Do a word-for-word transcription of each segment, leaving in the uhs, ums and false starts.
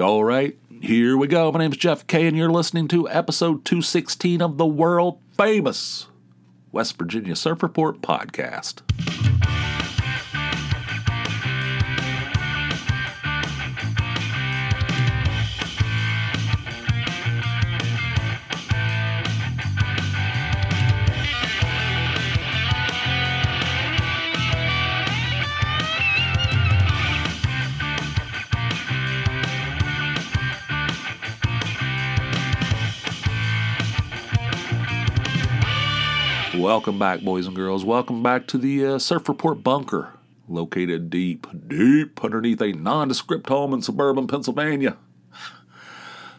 All right, here we go. My name's Jeff Kay, and you're listening to episode two sixteen of the world-famous West Virginia Surf Report podcast. Welcome back, boys and girls. Welcome back to the uh, Surf Report bunker, located deep, deep underneath a nondescript home in suburban Pennsylvania.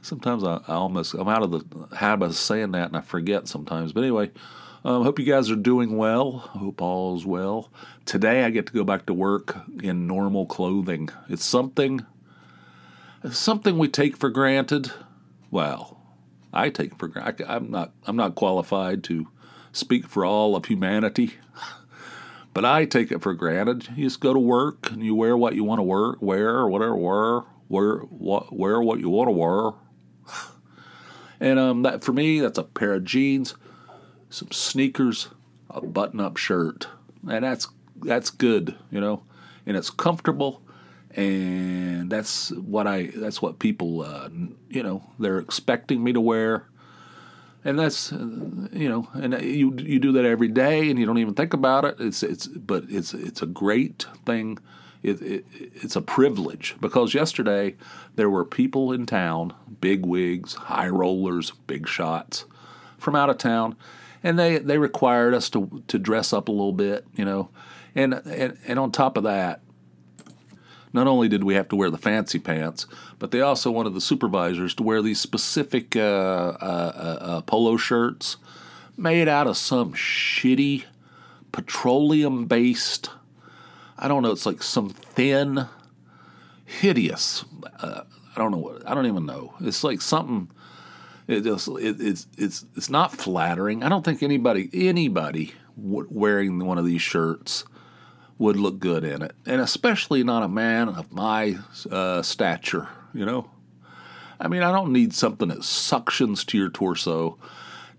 Sometimes I, I almost, I'm out of the habit of saying that, and I forget sometimes. But anyway, I um, hope you guys are doing well. I hope all's well. Today I get to go back to work in normal clothing. It's something, it's something we take for granted. Well, I take for granted. I'm not, I'm not qualified to speak for all of humanity, but I take it for granted. You just go to work and you wear what you want to wear, wear or whatever, wear, wear what, wear what you want to wear. And um, that for me, that's a pair of jeans, some sneakers, a button-up shirt, and that's that's good, you know. And it's comfortable, and that's what I that's what people, uh, you know, they're expecting me to wear. And that's, you know, and you you do that every day, and you don't even think about it. It's it's, but it's it's a great thing. It, it it's a privilege, because yesterday there were people in town, big wigs, high rollers, big shots, from out of town, and they, they required us to to dress up a little bit, you know, and and and on top of that, not only did we have to wear the fancy pants, but they also wanted the supervisors to wear these specific uh, uh, uh, uh, polo shirts made out of some shitty petroleum-based, I don't know, it's like some thin, hideous, uh, I don't know, what, I don't even know. It's like something, it just, it, it's it's it's not flattering. I don't think anybody, anybody w- wearing one of these shirts would look good in it, and especially not a man of my uh, stature, you know? I mean, I don't need something that suctions to your torso.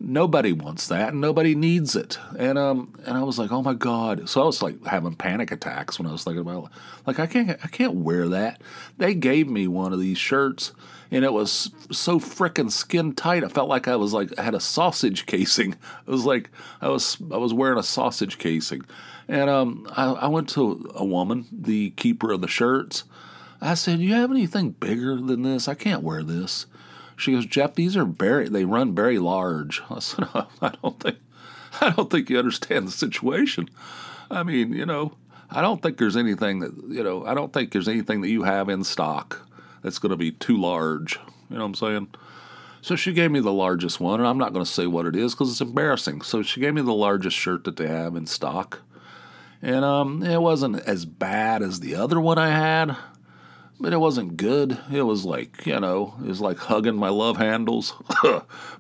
Nobody wants that, and nobody needs it. And um, and I was like, oh my God. So I was like having panic attacks when I was thinking about it. Like, I can't, I can't wear that. They gave me one of these shirts, and it was so frickin' skin tight. I felt like I was like, I had a sausage casing. It was like I was, I was wearing a sausage casing. And um, I, I went to a woman, the keeper of the shirts. I said, "You have anything bigger than this? I can't wear this." She goes, "Jeff, these are very, they run very large." I said, oh, "I don't think, I don't think you understand the situation. I mean, you know, I don't think there's anything that, you know, I don't think there's anything that you have in stock that's going to be too large. You know what I'm saying?" So she gave me the largest one, and I'm not going to say what it is because it's embarrassing. So she gave me the largest shirt that they have in stock. And um, it wasn't as bad as the other one I had, but it wasn't good. It was like, you know, it was like hugging my love handles.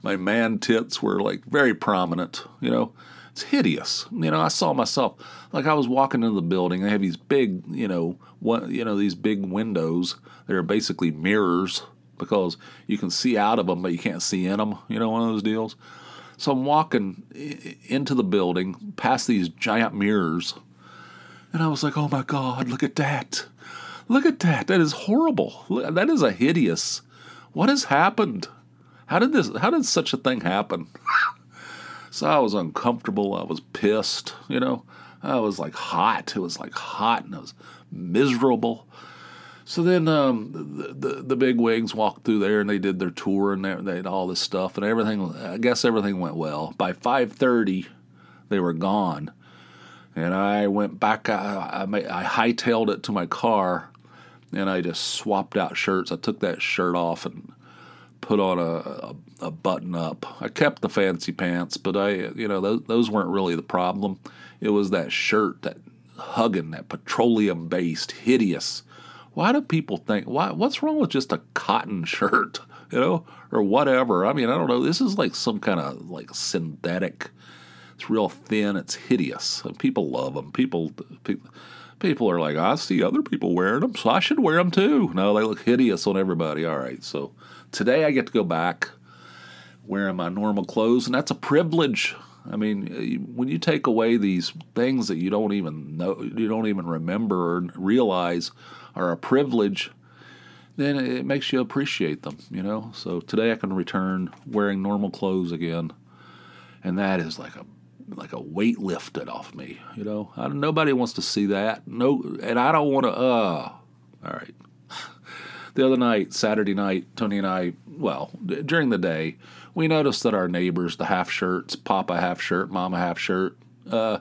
My man tits were like very prominent, you know. It's hideous. You know, I saw myself, like I was walking into the building. They have these big, you know, one, you know, these big windows. They're basically mirrors because you can see out of them, but you can't see in them. You know, one of those deals. So I'm walking into the building past these giant mirrors. And I was like, oh my God, look at that. Look at that. That is horrible. That is a hideous. What has happened? How did this, how did such a thing happen? So I was uncomfortable. I was pissed, you know. I was like hot. It was like hot and I was miserable. So then um, the, the the big wigs walked through there, and they did their tour, and they, they did all this stuff, and everything. I guess everything went well. By five thirty, they were gone, and I went back. I, I, I hightailed it to my car, and I just swapped out shirts. I took that shirt off and put on a, a, a button up. I kept the fancy pants, but I, you know, those, those weren't really the problem. It was that shirt, that hugging, that petroleum-based, hideous. Why do people think, why? What's wrong with just a cotton shirt, you know, or whatever? I mean, I don't know. This is like some kind of like synthetic. It's real thin. It's hideous. And people love them. People, people, people are like, I see other people wearing them, so I should wear them too. No, they look hideous on everybody. All right, so today I get to go back wearing my normal clothes, and that's a privilege. I mean, when you take away these things that you don't even know, you don't even remember or realize are a privilege, then it makes you appreciate them, you know? So today I can return wearing normal clothes again, and that is like a like a weight lifted off me, you know? I, nobody wants to see that. No, and I don't want to, uh, all right. The other night, Saturday night, Tony and I, well, d- during the day, we noticed that our neighbors, the half shirts, Papa half shirt, Mama half shirt, uh,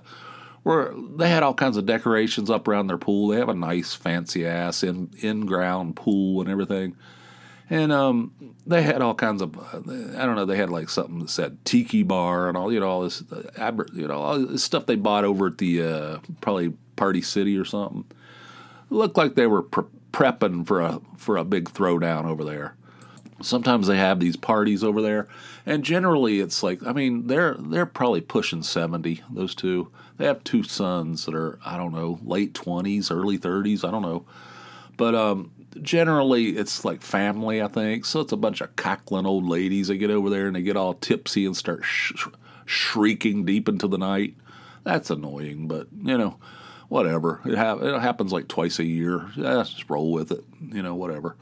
were they had all kinds of decorations up around their pool. They have a nice fancy ass in in ground pool and everything, and um, they had all kinds of I don't know. They had like something that said Tiki Bar and all you know all this you know all this stuff they bought over at the uh, probably Party City or something. It looked like they were pre- prepping for a for a big throwdown over there. Sometimes they have these parties over there, and generally it's like, I mean, they're they're probably pushing seventy, those two. They have two sons that are, I don't know, late twenties, early thirties, I don't know. But um, generally it's like family, I think. So it's a bunch of cackling old ladies that get over there, and they get all tipsy and start sh- sh- shrieking deep into the night. That's annoying, but, you know, whatever. It, ha- it happens like twice a year. Yeah, just roll with it, you know, whatever.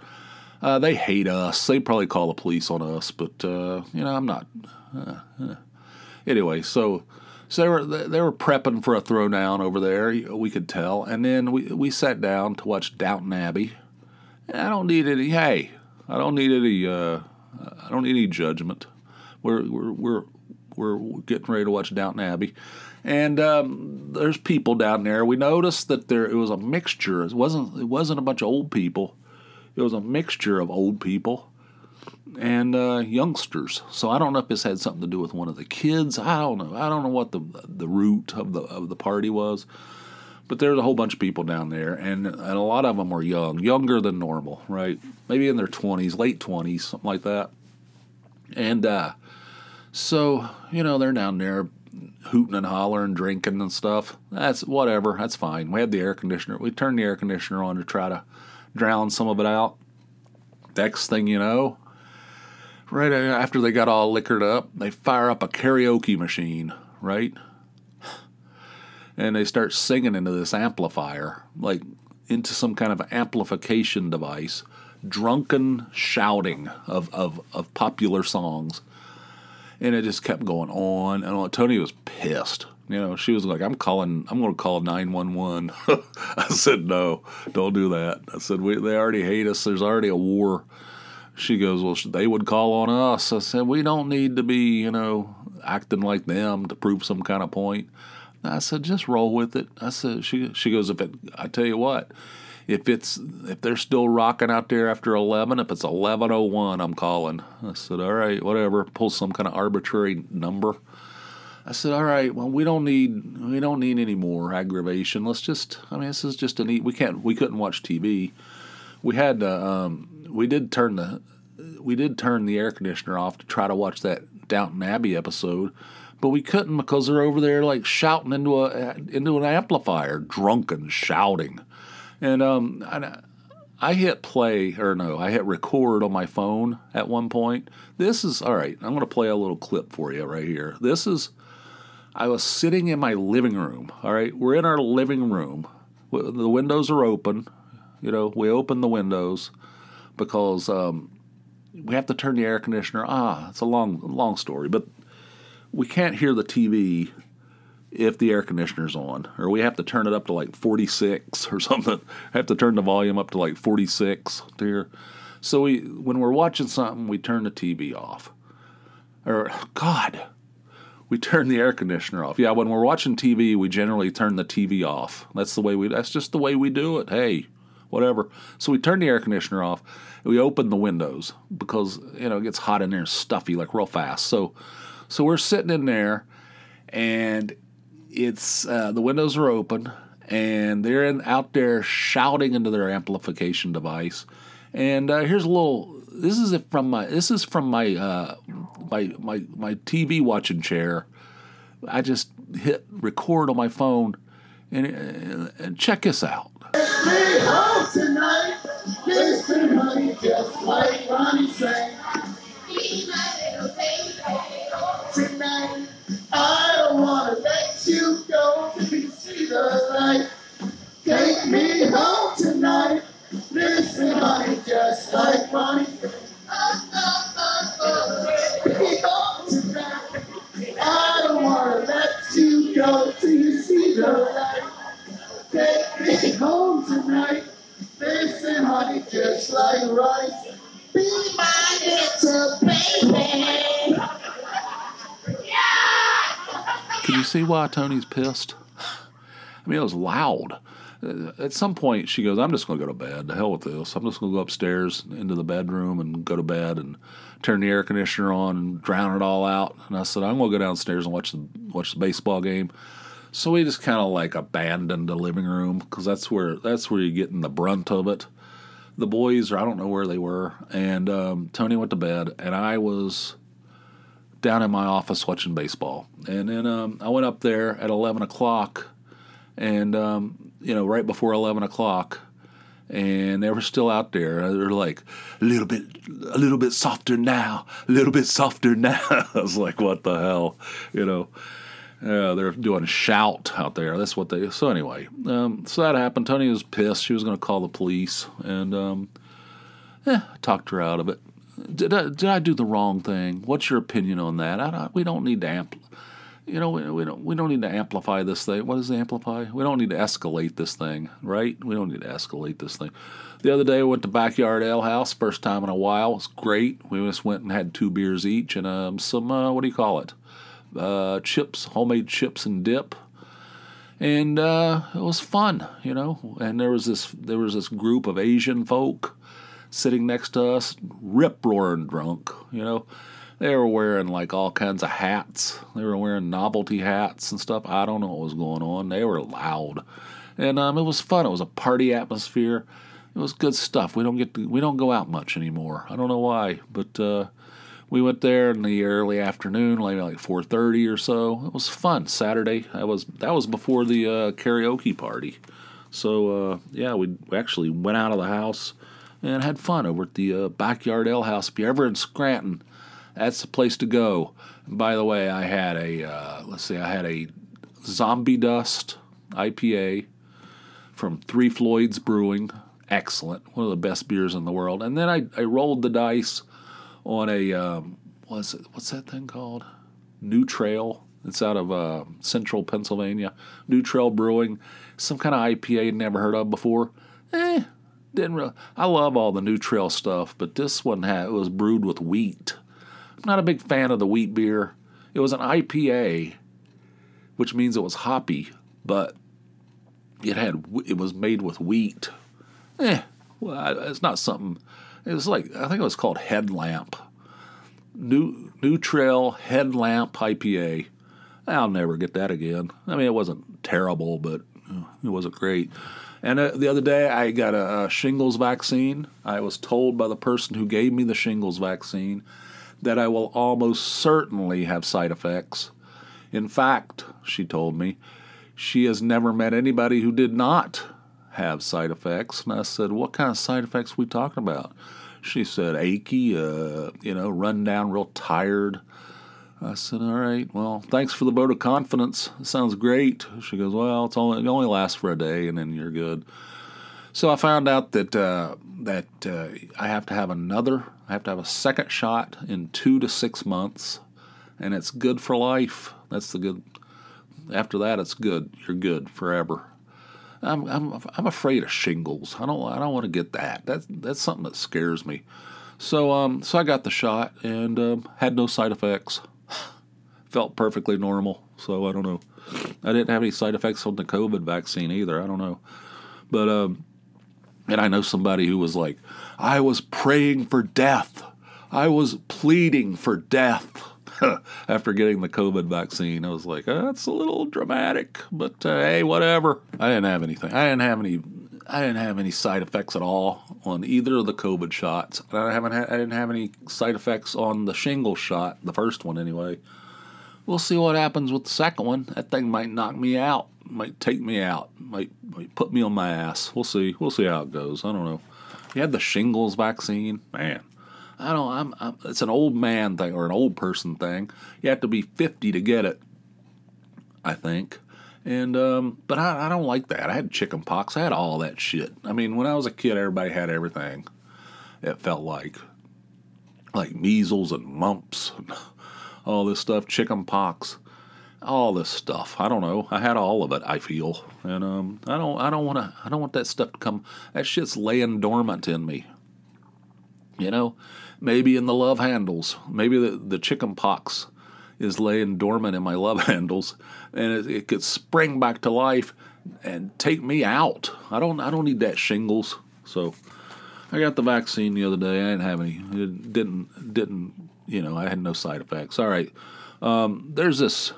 Uh, they hate us. They probably call the police on us, but, uh, you know, I'm not. Uh, uh. Anyway, so so they were they were prepping for a throwdown over there, we could tell. And then we, we sat down to watch Downton Abbey. And I don't need any, hey, I don't need any, uh, I don't need any judgment. We're, we're, we're, we're getting ready to watch Downton Abbey. And um, there's people down there. We noticed that there it was a mixture. It wasn't It wasn't a bunch of old people. It was a mixture of old people and uh, youngsters. So I don't know if this had something to do with one of the kids. I don't know. I don't know what the the root of the of the party was. But there was a whole bunch of people down there, and, and a lot of them were young, younger than normal, right? Maybe in their twenties, late twenties, something like that. And uh, so, you know, they're down there hooting and hollering, drinking and stuff. That's whatever. That's fine. We had the air conditioner. We turned the air conditioner on to try to drown some of it out. Next thing you know, right after they got all liquored up, they fire up a karaoke machine, right? And they start singing into this amplifier, like into some kind of amplification device, drunken shouting of, of, of popular songs. And it just kept going on and on. Tony was pissed. You know, she was like, I'm calling, I'm going to call nine one one. I said, no, don't do that. I said, we, they already hate us. There's already a war. She goes, well, they would call on us. I said, we don't need to be, you know, acting like them to prove some kind of point. And I said, just roll with it. I said, she she goes, if it, I tell you what, if it's, if they're still rocking out there after eleven, if it's eleven oh one, I'm calling. I said, all right, whatever. Pull some kind of arbitrary number. I said, all right, well, we don't need we don't need any more aggravation. Let's just, I mean, this is just a neat, we can't, we couldn't watch T V. We had, to, um, we did turn the, we did turn the air conditioner off to try to watch that Downton Abbey episode, but we couldn't because they're over there like shouting into a, into an amplifier, drunken shouting. And um, I, I hit play, or no, I hit record on my phone at one point. This is, all right, I'm going to play a little clip for you right here. This is, I was sitting in my living room, all right? We're in our living room. The windows are open. You know, we open the windows because um, we have to turn the air conditioner. Ah, it's a long, long story, but we can't hear the T V if the air conditioner's on, or we have to turn it up to like forty-six or something. I have to turn the volume up to like forty-six to hear. So we, when we're watching something, we turn the T V off. Or, God... We turn the air conditioner off. Yeah, when we're watching T V, we generally turn the T V off. That's the way we. That's just the way we do it. Hey, whatever. So we turn the air conditioner off. And we open the windows because you know it gets hot in there, and stuffy like real fast. So, so we're sitting in there, and it's uh, the windows are open, and they're in, out there shouting into their amplification device. And uh, here's a little. This is it from my. This is from my. Uh, My, my my T V watching chair. I just hit record on my phone and uh, check us out. It's big house tonight. It's big money, just like Ronnie sang. Be my little baby. Tonight, I don't want to let you go till you see the light. Take me home tonight. Listen, honey, just like Ronnie sang. Oh, oh, oh, oh. Be home tonight. I don't want to let you go till you see the light. Take me home tonight. Listen, honey, just like rice. Be my little baby. Yeah! Can you see why Tony's pissed? I mean, it was loud. At some point, she goes, I'm just going to go to bed. The hell with this. I'm just going to go upstairs into the bedroom and go to bed and turn the air conditioner on and drown it all out. And I said, I'm going to go downstairs and watch the watch the baseball game. So we just kind of like abandoned the living room because that's where that's where you're getting the brunt of it. The boys, or I don't know where they were, and um, Tony went to bed, and I was down in my office watching baseball. And then um, I went up there at eleven o'clock, and um, you know, right before eleven o'clock, and they were still out there. They were like, a little bit, a little bit softer now, a little bit softer now. I was like, what the hell, you know. Yeah, they're doing a shout out there. That's what they... So anyway, um, so that happened. Tony was pissed. She was going to call the police. And um, eh, I talked her out of it. Did I, did I do the wrong thing? What's your opinion on that? I don't, we don't need to ampl... You know, we, we don't we don't need to amplify this thing. What does amplify? We don't need to escalate this thing, right? We don't need to escalate this thing. The other day, I went to Backyard Ale House. First time in a while. It was great. We just went and had two beers each and um, some, uh, what do you call it? Uh, chips, homemade chips and dip, and uh, it was fun, you know. And there was this, there was this group of Asian folk sitting next to us, rip roaring drunk, you know. They were wearing like all kinds of hats. They were wearing novelty hats and stuff. I don't know what was going on. They were loud, and um, it was fun. It was a party atmosphere. It was good stuff. We don't get, to, we don't go out much anymore. I don't know why, but. Uh, We went there in the early afternoon, maybe like four thirty or so. It was fun. Saturday, I was that was before the uh, karaoke party. So, uh, yeah, we actually went out of the house and had fun over at the uh, Backyard Ale House. If you're ever in Scranton, that's the place to go. And by the way, I had a, uh, let's see, I had a Zombie Dust I P A from Three Floyds Brewing. Excellent. One of the best beers in the world. And then I, I rolled the dice on a, um, what's, it, what's that thing called? New Trail. It's out of uh, central Pennsylvania. New Trail Brewing. Some kind of I P A I'd never heard of before. Eh, didn't really. I love all the New Trail stuff, but this one had, it was brewed with wheat. I'm not a big fan of the wheat beer. It was an I P A, which means it was hoppy, but it had, it was made with wheat. Eh, well, it's not something... It was like, I think it was called Headlamp. New New Trail Headlamp I P A. I'll never get that again. I mean, it wasn't terrible, but it wasn't great. And uh, the other day, I got a, a shingles vaccine. I was told by the person who gave me the shingles vaccine that I will almost certainly have side effects. In fact, she told me, she has never met anybody who did not have side effects. And I said, what kind of side effects are we talking about? She said, achy, uh, you know, run down, real tired. I said, all right, well, thanks for the vote of confidence. It sounds great. She goes, well, it's only, it only lasts for a day and then you're good. So I found out that uh, that uh, I have to have another, I have to have a second shot in two to six months. And it's good for life. That's the good. After that, it's good. You're good forever. I'm I'm I'm afraid of shingles. I don't I don't want to get that. That's that's something that scares me. So um so I got the shot and um, had no side effects. Felt perfectly normal. So I don't know. I didn't have any side effects on the COVID vaccine either. I don't know. But um and I know somebody who was like, I was praying for death. I was pleading for death. After getting the COVID vaccine, I was like, oh, that's a little dramatic, but uh, hey, whatever. I didn't have anything. I didn't have any. I didn't have any side effects at all on either of the COVID shots. I haven't. Ha- I didn't have any side effects on the shingles shot, the first one anyway. We'll see what happens with the second one. That thing might knock me out, might take me out, might, might put me on my ass. We'll see. We'll see how it goes. I don't know. You had the shingles vaccine, man. I don't. I'm, I'm. It's an old man thing or an old person thing. You have to be fifty to get it, I think. And um, but I, I don't like that. I had chicken pox. I had all that shit. I mean, when I was a kid, everybody had everything. It felt like, like measles and mumps and all this stuff, chicken pox, all this stuff. I don't know. I had all of it, I feel, and um, I don't. I don't want to. I don't want that stuff to come. That shit's laying dormant in me. You know, maybe in the love handles. Maybe the, the chicken pox is laying dormant in my love handles, and it, it could spring back to life and take me out. I don't. I don't need that shingles. So, I got the vaccine the other day. I didn't have any. It didn't. Didn't. You know, I had no side effects. All right. Um, there's this.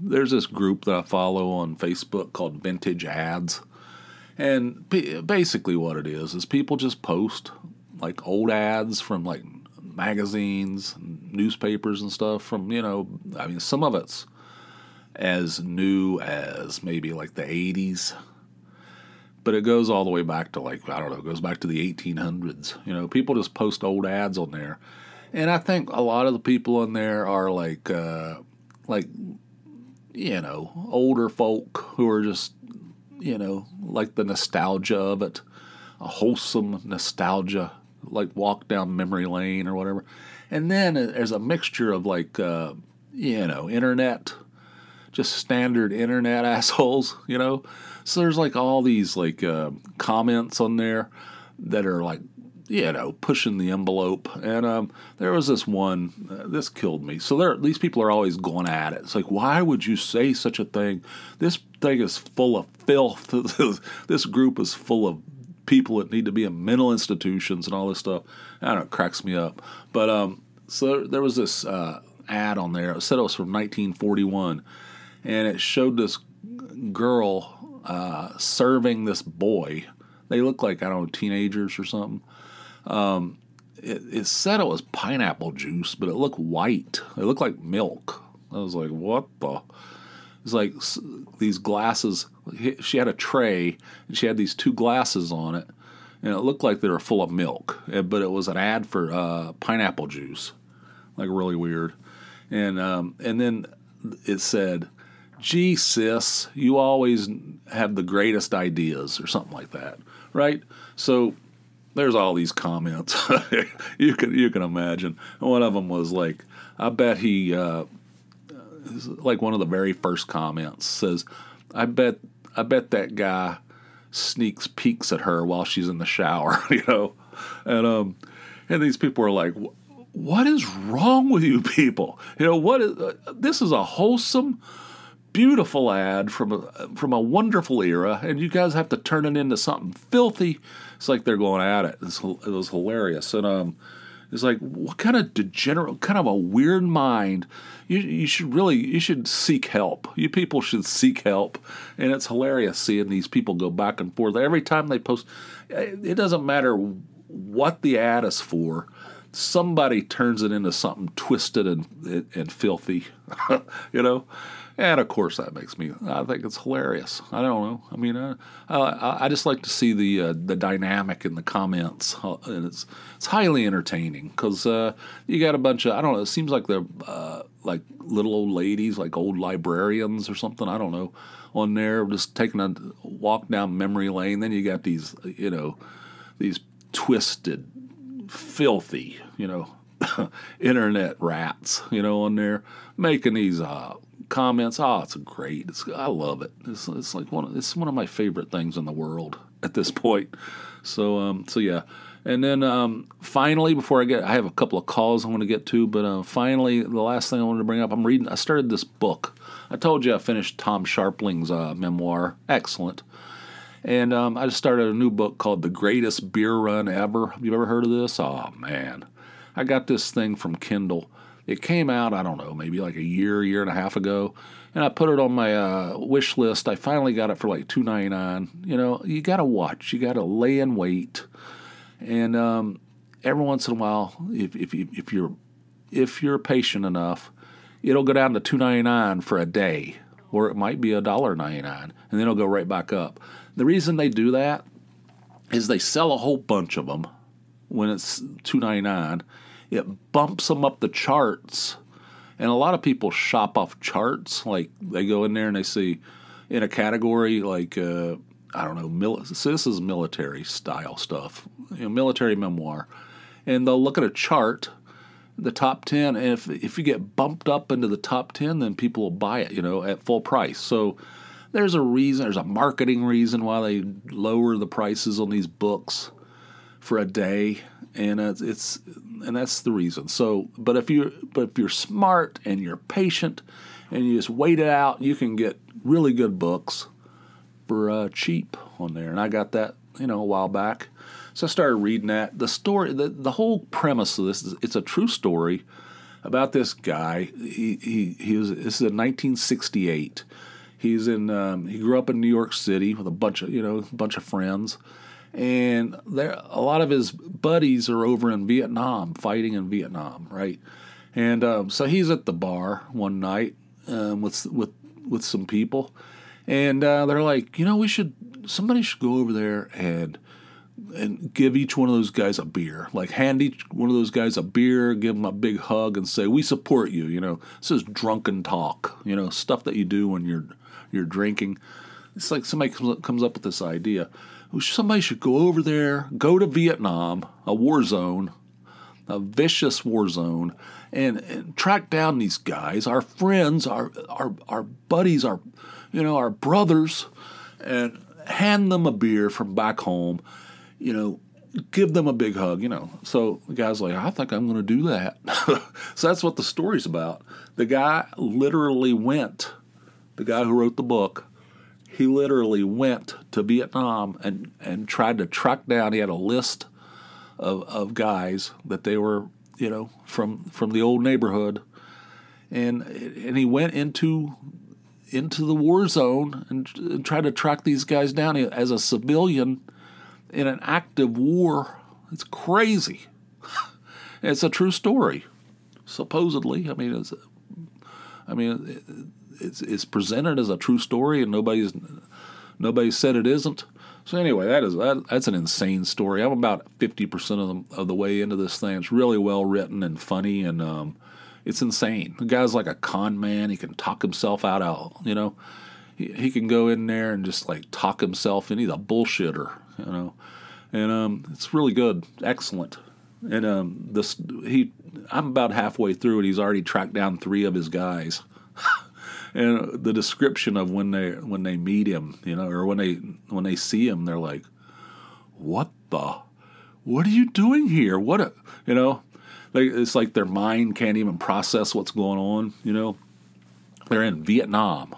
There's this group that I follow on Facebook called Vintage Ads. And basically what it is, is people just post, like, old ads from, like, magazines, and newspapers and stuff from, you know, I mean, some of it's as new as maybe, like, the eighties. But it goes all the way back to, like, I don't know, it goes back to the eighteen hundreds. You know, people just post old ads on there. And I think a lot of the people on there are, like, uh, like, you know, older folk who are just, you know, like the nostalgia of it, a wholesome nostalgia, like walk down memory lane or whatever. And then there's a mixture of like, uh, you know, internet, just standard internet assholes, you know. So there's like all these like uh, comments on there that are like, you know, pushing the envelope. And um, there was this one, uh, this killed me. So there, these people are always going at it. It's like, why would you say such a thing? This thing is full of filth. This group is full of people that need to be in mental institutions and all this stuff. I don't know, it cracks me up. But um, so there was this uh, ad on there. It said it was from nineteen forty-one. And it showed this girl uh, serving this boy. They look like, I don't know, teenagers or something. Um, it, it said it was pineapple juice, but it looked white. It looked like milk. I was like, what the? It's like these glasses. She had a tray, and she had these two glasses on it, and it looked like they were full of milk. But it was an ad for uh, pineapple juice, like really weird. And um, and then it said, "Gee, sis, you always have the greatest ideas," or something like that, right? So there's all these comments. you can you can imagine. One of them was like, I bet he, uh, like one of the very first comments says, I bet I bet that guy sneaks peeks at her while she's in the shower, you know? And um, and these people are like, what is wrong with you people? You know, what is, uh, this is a wholesome, beautiful ad from a, from a wonderful era, and you guys have to turn it into something filthy. It's like they're going at it. It's, it was hilarious. And um, it's like, what kind of degenerate, kind of a weird mind? You you should really, you should seek help. You people should seek help. And it's hilarious seeing these people go back and forth. Every time they post, it doesn't matter what the ad is for. Somebody turns it into something twisted and and filthy, you know? And, of course, that makes me, I think it's hilarious. I don't know. I mean, I, I, I just like to see the uh, the dynamic in the comments. And it's it's highly entertaining because uh, you got a bunch of, I don't know, it seems like they're uh, like little old ladies, like old librarians or something, I don't know, on there just taking a walk down memory lane. Then you got these, you know, these twisted, filthy, you know, internet rats, you know, on there making these uh, comments. Oh, it's great. It's, I love it. It's, it's like one of, it's one of my favorite things in the world at this point. So, um, so yeah. And then um, finally, before I get, I have a couple of calls I want to get to, but uh, finally, the last thing I wanted to bring up, I'm reading, I started this book. I told you I finished Tom Sharpling's uh, memoir. Excellent. And um, I just started a new book called The Greatest Beer Run Ever. Have you ever heard of this? Oh, man. I got this thing from Kindle. It came out, I don't know, maybe like a year, year and a half ago. And I put it on my uh, wish list. I finally got it for like two dollars and ninety-nine cents. You know, you got to watch. You got to lay in wait. And um, every once in a while, if if if you're if you're patient enough, it'll go down to two ninety-nine for a day, or it might be one ninety-nine, and then it'll go right back up. The reason they do that is they sell a whole bunch of them when it's two ninety-nine. It bumps them up the charts, and a lot of people shop off charts. Like, they go in there and they see in a category like, uh, I don't know, mil- so this is military-style stuff, you know, military memoir, and they'll look at a chart, the top ten, and if if you get bumped up into the top ten, then people will buy it, you know, at full price. So there's a reason, there's a marketing reason why they lower the prices on these books for a day, and it's, it's and that's the reason. So, but if you but if you're smart and you're patient and you just wait it out, you can get really good books for uh, cheap on there. And I got that, you know, a while back. So I started reading that. The story, the, the whole premise of this is it's a true story about this guy. He he he was. This is in nineteen sixty-eight. He's in. Um, he grew up in New York City with a bunch of you know bunch of friends. And there, a lot of his buddies are over in Vietnam, fighting in Vietnam, right? And um, so he's at the bar one night um, with with with some people, and uh, they're like, you know, we should somebody should go over there and and give each one of those guys a beer, like hand each one of those guys a beer, give them a big hug, and say we support you. You know, this is drunken talk, you know, stuff that you do when you're you're drinking. It's like somebody comes up with this idea. Somebody should go over there, go to Vietnam, a war zone, a vicious war zone, and, and track down these guys, our friends, our our our buddies, our you know our brothers, and hand them a beer from back home, you know, give them a big hug, you know. So the guy's like, I think I'm going to do that. So that's what the story's about. The guy literally went. The guy who wrote the book. He literally went to Vietnam and, and tried to track down. He had a list of of guys that they were, you know, from from the old neighborhood, and and he went into into the war zone and, and tried to track these guys down as a civilian in an active war. It's crazy. It's a true story, supposedly. I mean, it's, I mean. It, It's, it's presented as a true story, and nobody's nobody said it isn't. So anyway, that is that, that's an insane story. I'm about fifty percent of the, of the way into this thing. It's really well written and funny, and um, it's insane. The guy's like a con man. He can talk himself out of, you know. He, he can go in there and just, like, talk himself in. He's a bullshitter, you know. And um, it's really good, excellent. And um, this he, I'm about halfway through, and he's already tracked down three of his guys. And the description of when they when they meet him, you know, or when they when they see him, they're like, "What the? What are you doing here? What a, you know?" They, it's like their mind can't even process what's going on. You know, they're in Vietnam,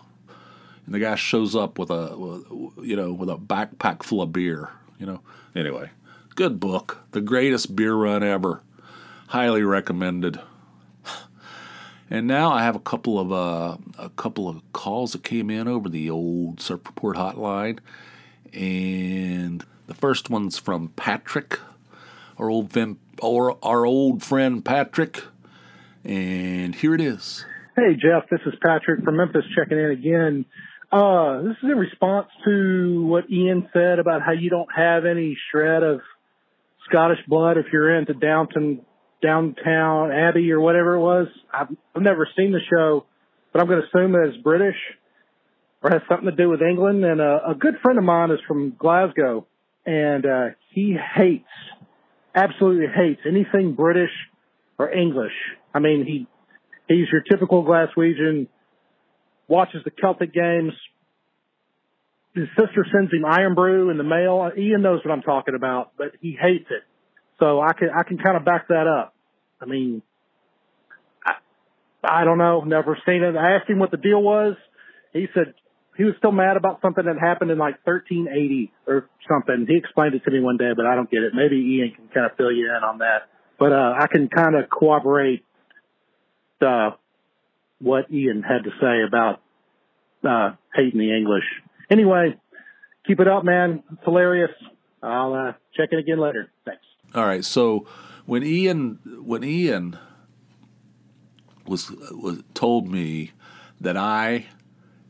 and the guy shows up with a with, you know with a backpack full of beer. You know, anyway, good book, The Greatest Beer Run Ever, highly recommended. And now I have a couple of uh, a couple of calls that came in over the old Surf Report hotline, and the first one's from Patrick, our old fin- or our old friend Patrick, and here it is. Hey Jeff, this is Patrick from Memphis checking in again. Uh, this is in response to what Ian said about how you don't have any shred of Scottish blood if you're into Downton. Downtown Abbey or whatever it was. I've, I've never seen the show, but I'm going to assume that it's British or has something to do with England. And a, a good friend of mine is from Glasgow, and uh, he hates, absolutely hates anything British or English. I mean, he he's your typical Glaswegian, watches the Celtic games. His sister sends him Irn Bru in the mail. Ian knows what I'm talking about, but he hates it. So I can I can kind of back that up. I mean, I, I don't know, never seen it. I asked him what the deal was. He said he was still mad about something that happened in like thirteen eighty or something. He explained it to me one day, but I don't get it. Maybe Ian can kind of fill you in on that. But uh, I can kind of corroborate uh, what Ian had to say about uh, hating the English. Anyway, keep it up, man. It's hilarious. I'll uh, check in again later. Thanks. All right, so when Ian when Ian was, was told me that I,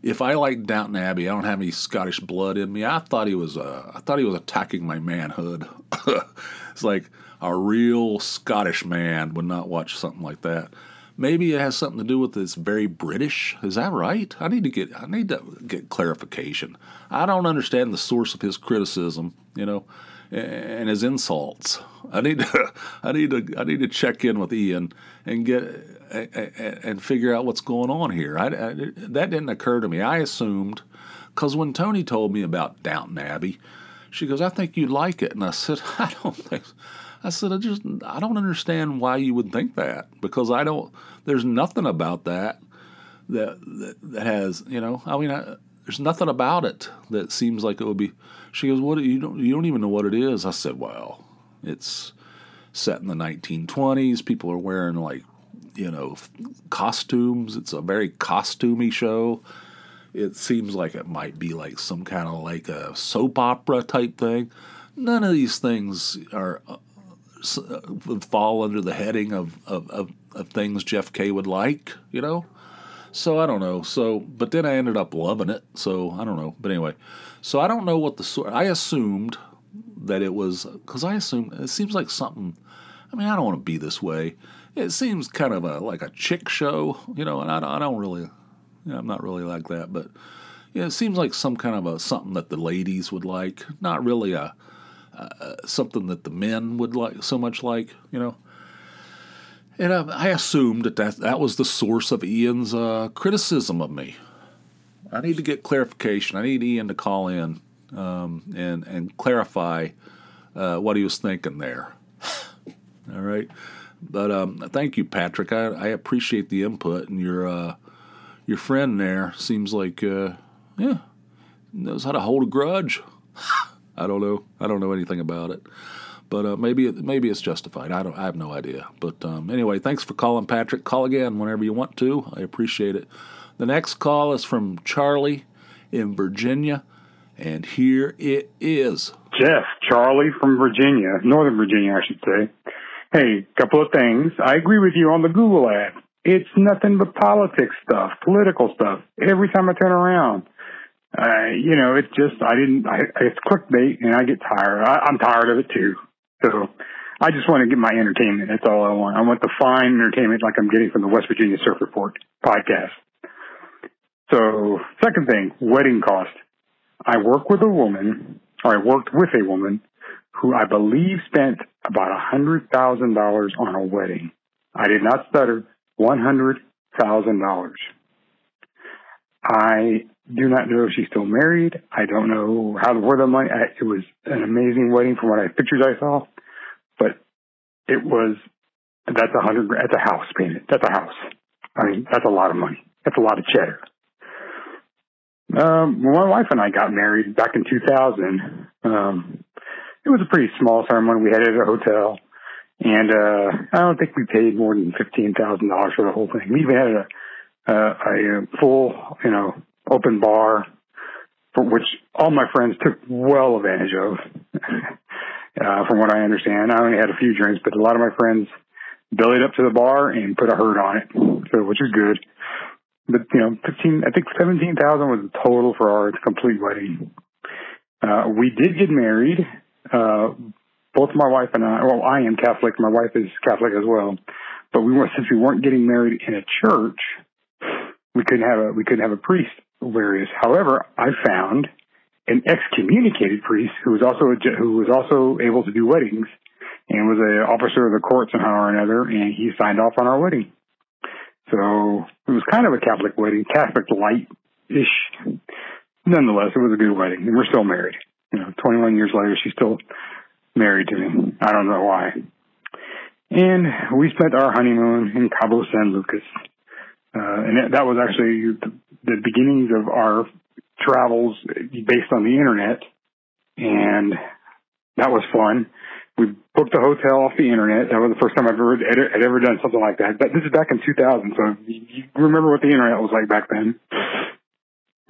if I like Downton Abbey, I don't have any Scottish blood in me. I thought he was, uh, I thought he was attacking my manhood. It's like a real Scottish man would not watch something like that. Maybe it has something to do with it's very British. Is that right? I need to get I need to get clarification. I don't understand the source of his criticism, you know, and his insults. I need to I need to I need to check in with Ian and get and figure out what's going on here. I, I, that didn't occur to me. I assumed, because when Tony told me about Downton Abbey, she goes, "I think you'd like it," and I said, "I don't think." I said, I just, I don't understand why you would think that, because I don't, there's nothing about that that that, that has, you know, I mean, I, there's nothing about it that seems like it would be. She goes, "What, you don't, you don't even know what it is." I said, "Well, it's set in the nineteen twenties. People are wearing, like, you know, costumes. It's a very costumey show. It seems like it might be like some kind of like a soap opera type thing." None of these things are... would fall under the heading of, of, of, of things Jeff Kay would like, you know? So I don't know. So, but then I ended up loving it. So I don't know. But anyway, so I don't know what the sort, I assumed that it was, because I assumed, it seems like something, I mean, I don't want to be this way. It seems kind of a, like a chick show, you know, and I, I don't really, you know, I'm not really like that, but yeah, it seems like some kind of a, something that the ladies would like, not really a, Uh, something that the men would like so much, like, you know. And uh, I assumed that, that that was the source of Ian's uh, criticism of me. I need to get clarification. I need Ian to call in um, and and clarify uh, what he was thinking there. All right, but um, thank you, Patrick. I, I appreciate the input, and your uh, your friend there seems like uh, yeah knows how to hold a grudge. I don't know. I don't know anything about it, but uh, maybe it, maybe it's justified. I don't. I have no idea. But um, anyway, thanks for calling, Patrick. Call again whenever you want to. I appreciate it. The next call is from Charlie in Virginia, and here it is. Jeff, Charlie from Virginia, Northern Virginia, I should say. Hey, couple of things. I agree with you on the Google ad. It's nothing but politics stuff, political stuff. Every time I turn around. Uh, you know, it's just, I didn't, I, it's clickbait and I get tired. I, I'm tired of it too. So I just want to get my entertainment. That's all I want. I want the fine entertainment like I'm getting from the West Virginia Surf Report podcast. So second thing, wedding cost. I work with a woman, or I worked with a woman who I believe spent about a hundred thousand dollars on a wedding. I did not stutter. One hundred thousand dollars. I do not know if she's still married. I don't know how where the money. I, it was an amazing wedding from what I pictures I saw, but it was that's a hundred. That's a house payment. That's a house. I mean, that's a lot of money. That's a lot of cheddar. Um, my wife and I got married back in two thousand. Um, it was a pretty small ceremony. We had it at a hotel, and uh, I don't think we paid more than fifteen thousand dollars for the whole thing. We even had a Uh, a full, you know, open bar, for which all my friends took well advantage of, uh, from what I understand. I only had a few drinks, but a lot of my friends bellied up to the bar and put a herd on it, so which is good. But, you know, fifteen, I think seventeen thousand was the total for our complete wedding. Uh, we did get married. Uh, both my wife and I, well, I am Catholic. My wife is Catholic as well. But we weren't, since we weren't getting married in a church, We couldn't have a we couldn't have a priest where is. However, I found an excommunicated priest who was also a, who was also able to do weddings and was an officer of the court somehow or another, and he signed off on our wedding. So it was kind of a Catholic wedding, Catholic light ish. Nonetheless, it was a good wedding, and we're still married. You know, twenty-one years later, she's still married to me. I don't know why. And we spent our honeymoon in Cabo San Lucas. Uh, and that was actually the beginnings of our travels based on the internet, and that was fun. We booked a hotel off the internet. That was the first time I've ever had ever done something like that. But this is back in two thousand, so you remember what the internet was like back then.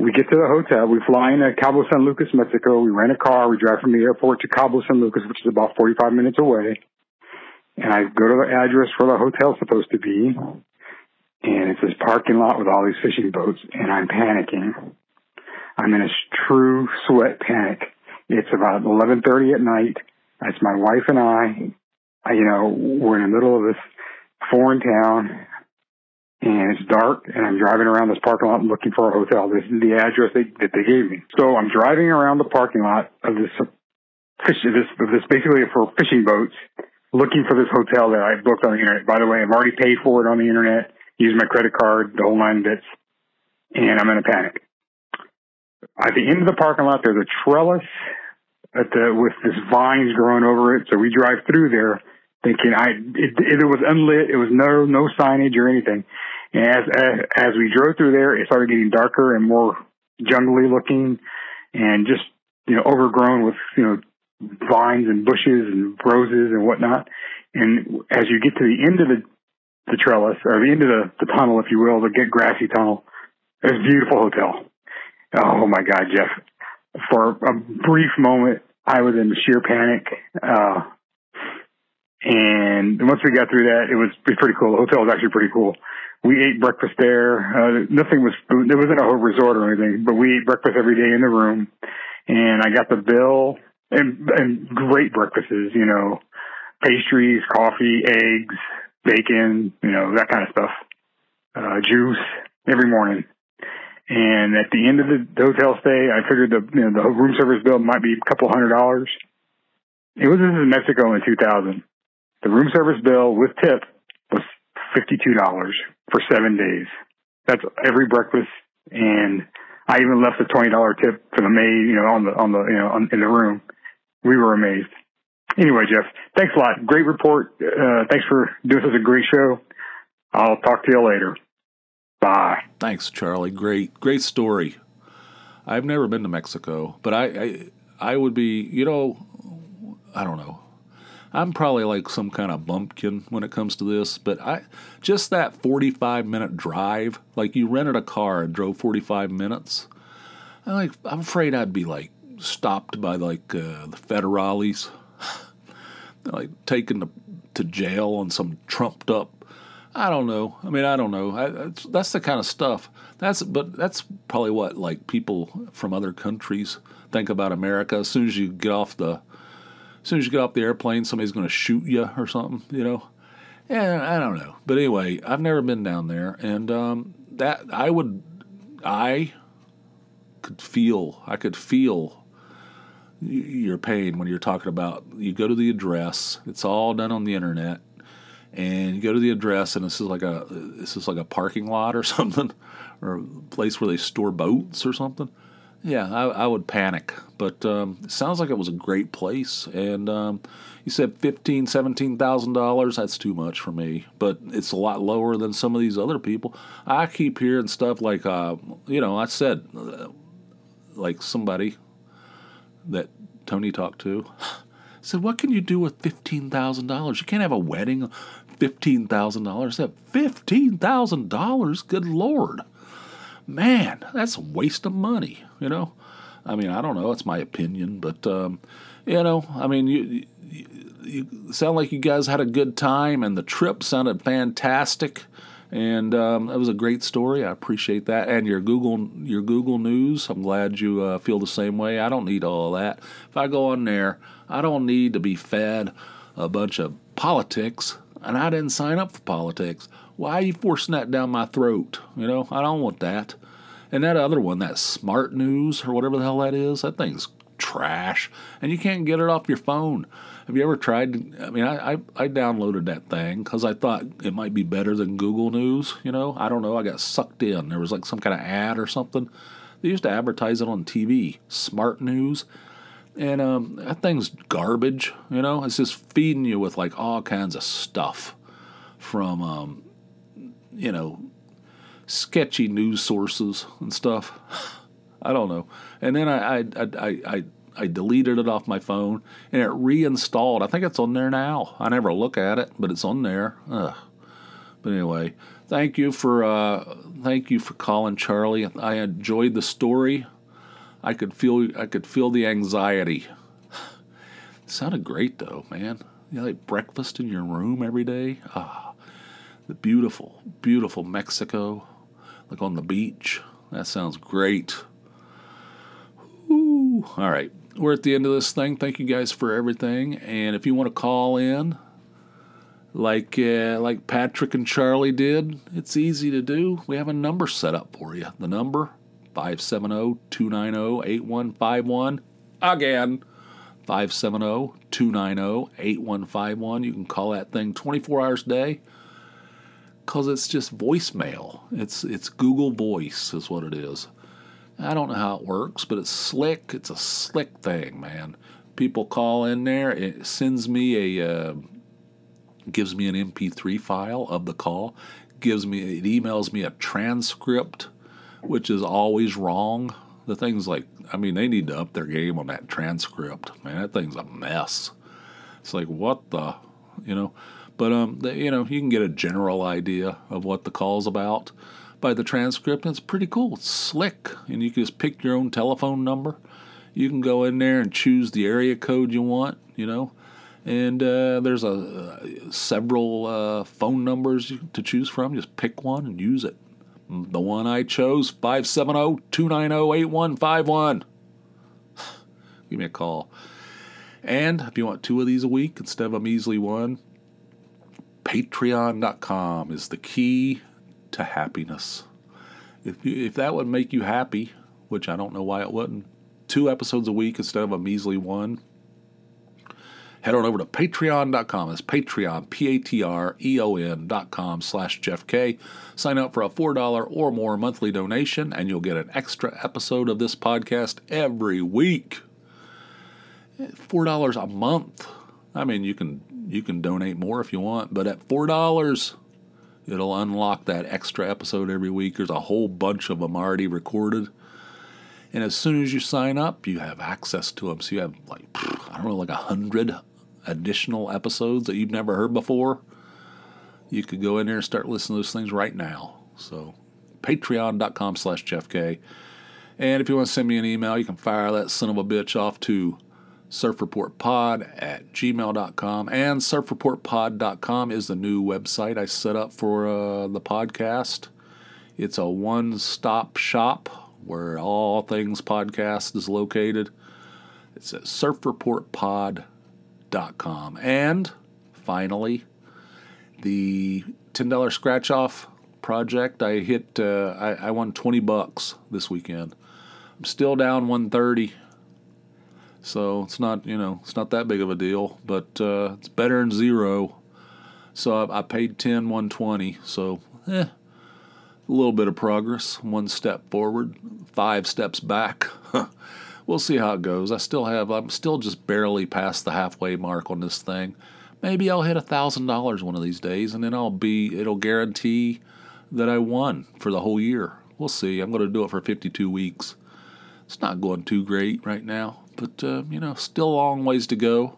We get to the hotel. We fly into Cabo San Lucas, Mexico. We rent a car. We drive from the airport to Cabo San Lucas, which is about forty-five minutes away. And I go to the address where the hotel's supposed to be. and it's this parking lot with all these fishing boats, and I'm panicking. I'm in a true sweat panic. It's about eleven thirty at night. It's my wife and I. I, you know, we're in the middle of this foreign town, and it's dark, and I'm driving around this parking lot looking for a hotel. This is the address they, that they gave me. So I'm driving around the parking lot of this, fish, this, this basically for fishing boats, looking for this hotel that I booked on the internet. By the way, I've already paid for it on the internet, used my credit card, the whole nine bits, and I'm in a panic. At the end of the parking lot, there's a trellis at the, with this vines growing over it. So we drive through there thinking I it, it was unlit. It was no no signage or anything. And as, as as we drove through there, it started getting darker and more jungly looking, and just you know overgrown with you know vines and bushes and roses and whatnot. And as you get to the end of the the trellis or the end of the, the tunnel, if you will, the get grassy tunnel, it's a beautiful hotel. Oh my God, Jeff! For a brief moment, I was in sheer panic. Uh, And once we got through that, it was pretty cool. The hotel was actually pretty cool. We ate breakfast there. Uh, nothing was, it wasn't a whole resort or anything, but we ate breakfast every day in the room. And I got the bill and, and great breakfasts, you know, pastries, coffee, eggs, bacon, you know, that kind of stuff, uh, juice every morning. And at the end of the hotel stay, I figured the, you know, the room service bill might be a couple hundred dollars. It was this in Mexico in two thousand. The room service bill with tip was fifty-two dollars for seven days. That's every breakfast, and I even left a twenty dollars tip for the maid, you know, on the on the you know on, in the room. We were amazed. Anyway, Jeff, thanks a lot. Great report. Uh, thanks for doing such a great show. I'll talk to you later. Bye. Thanks, Charlie. Great, great story. I've never been to Mexico, but I I, I would be, you know, I don't know. I'm probably like some kind of bumpkin when it comes to this, but I just that forty-five minute drive, like you rented a car and drove forty-five minutes. I'm like, I'm afraid I'd be like stopped by like uh, the federales, like taken to, to jail on some trumped up. I don't know. I mean, I don't know. I, that's, that's the kind of stuff. That's but that's probably what like people from other countries think about America. As soon as you get off the As soon as you get off the airplane, somebody's going to shoot you or something, you know. And I don't know. But anyway, I've never been down there. And um, that I would, I could feel, I could feel your pain when you're talking about, you go to the address. It's all done on the internet. And you go to the address, and this is like a, this is like a parking lot or something, or a place where they store boats or something. Yeah, I, I would panic, but um, it sounds like it was a great place, and um, you said fifteen thousand dollars, seventeen thousand dollars, that's too much for me, but it's a lot lower than some of these other people. I keep hearing stuff like, uh, you know, I said, uh, like somebody that Tony talked to said, what can you do with fifteen thousand dollars? You can't have a wedding, fifteen thousand dollars. I said, fifteen thousand dollars? Good Lord. Man, that's a waste of money, you know? I mean, I don't know. It's my opinion. But, um, you know, I mean, you, you, you sound like you guys had a good time, and the trip sounded fantastic. And um, it was a great story. I appreciate that. And your Google your Google News, I'm glad you uh, feel the same way. I don't need all that. If I go on there, I don't need to be fed a bunch of politics. And I didn't sign up for politics. Why are you forcing that down my throat? You know, I don't want that. And that other one, that Smart News or whatever the hell that is, that thing's trash. And you can't get it off your phone. Have you ever tried to, I mean, I, I, I downloaded that thing because I thought it might be better than Google News. You know, I don't know. I got sucked in. There was like some kind of ad or something. They used to advertise it on T V, Smart News. And um, that thing's garbage, you know. It's just feeding you with, like, all kinds of stuff from, um, you know, sketchy news sources and stuff. I don't know. And then I, I, I, I, I deleted it off my phone, and it reinstalled. I think it's on there now. I never look at it, but it's on there. Ugh. But anyway, thank you for uh, thank you for calling, Charlie. I enjoyed the story. I could feel I could feel the anxiety. It sounded great though, man. You know, like breakfast in your room every day. Ah, the beautiful, beautiful Mexico, like on the beach. That sounds great. Ooh. All right. We're at the end of this thing. Thank you guys for everything. And if you want to call in, like uh, like Patrick and Charlie did, it's easy to do. We have a number set up for you. The number, five seven zero, two nine zero, eight one five one. Again, five seven zero, two nine zero, eight one five one. You can call that thing twenty-four hours a day because it's just voicemail. It's, it's Google Voice is what it is. I don't know how it works, but it's slick. It's a slick thing, man. People call in there. It sends me a... Uh, gives me an M P three file of the call. Gives me it emails me a transcript, which is always wrong. The thing's like, I mean, they need to up their game on that transcript. Man, that thing's a mess. It's like, what the, you know? But um, the, you know, you can get a general idea of what the call's about by the transcript. And it's pretty cool. It's slick, and you can just pick your own telephone number. You can go in there and choose the area code you want. You know. And uh, there's a uh, several uh, phone numbers to choose from. Just pick one and use it. The one I chose, five seven zero, two nine zero, eight one five one. Give me a call. And if you want two of these a week instead of a measly one, patreon dot com is the key to happiness. If you, if that would make you happy, which I don't know why it wouldn't, two episodes a week instead of a measly one, head on over to patreon dot com. It's Patreon, P A T R E O N dot com slash Jeff K. Sign up for a four dollars or more monthly donation, and you'll get an extra episode of this podcast every week. four dollars a month. I mean, you can you can donate more if you want, but at four dollars, it'll unlock that extra episode every week. There's a whole bunch of them already recorded. And as soon as you sign up, you have access to them. So you have, like, I don't know, like one hundred additional episodes that you've never heard before. You could go in there and start listening to those things right now. So patreon dot com slash Jeff K. And if you want to send me an email, you can fire that son of a bitch off to surf report pod at gmail dot com. And surf report pod dot com is the new website I set up for uh, the podcast. It's a one-stop shop where all things podcast is located. It's at surf report pod dot com. And finally, the ten dollars scratch off project. I hit, uh, I, I won twenty bucks this weekend. I'm still down one thirty. So it's not, you know, it's not that big of a deal, but uh, it's better than zero. So I, I paid ten, one twenty. So, eh. A little bit of progress, one step forward, five steps back. We'll see how it goes. I still have, I'm still just barely past the halfway mark on this thing. Maybe I'll hit one thousand dollars one of these days, and then I'll be, it'll guarantee that I won for the whole year. We'll see. I'm going to do it for fifty-two weeks. It's not going too great right now, but, uh, you know, still a long ways to go.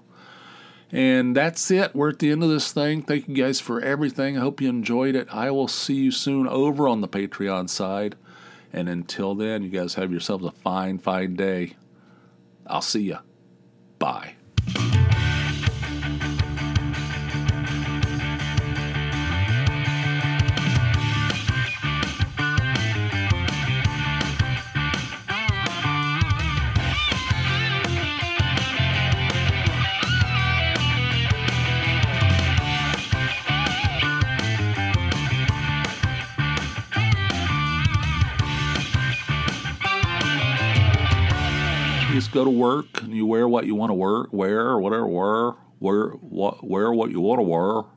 And that's it. We're at the end of this thing. Thank you guys for everything. I hope you enjoyed it. I will see you soon over on the Patreon side. And until then, you guys have yourselves a fine, fine day. I'll see ya. Bye. Go to work and you wear what you want to wear, wear or whatever, wear, wear what, wear what you want to wear.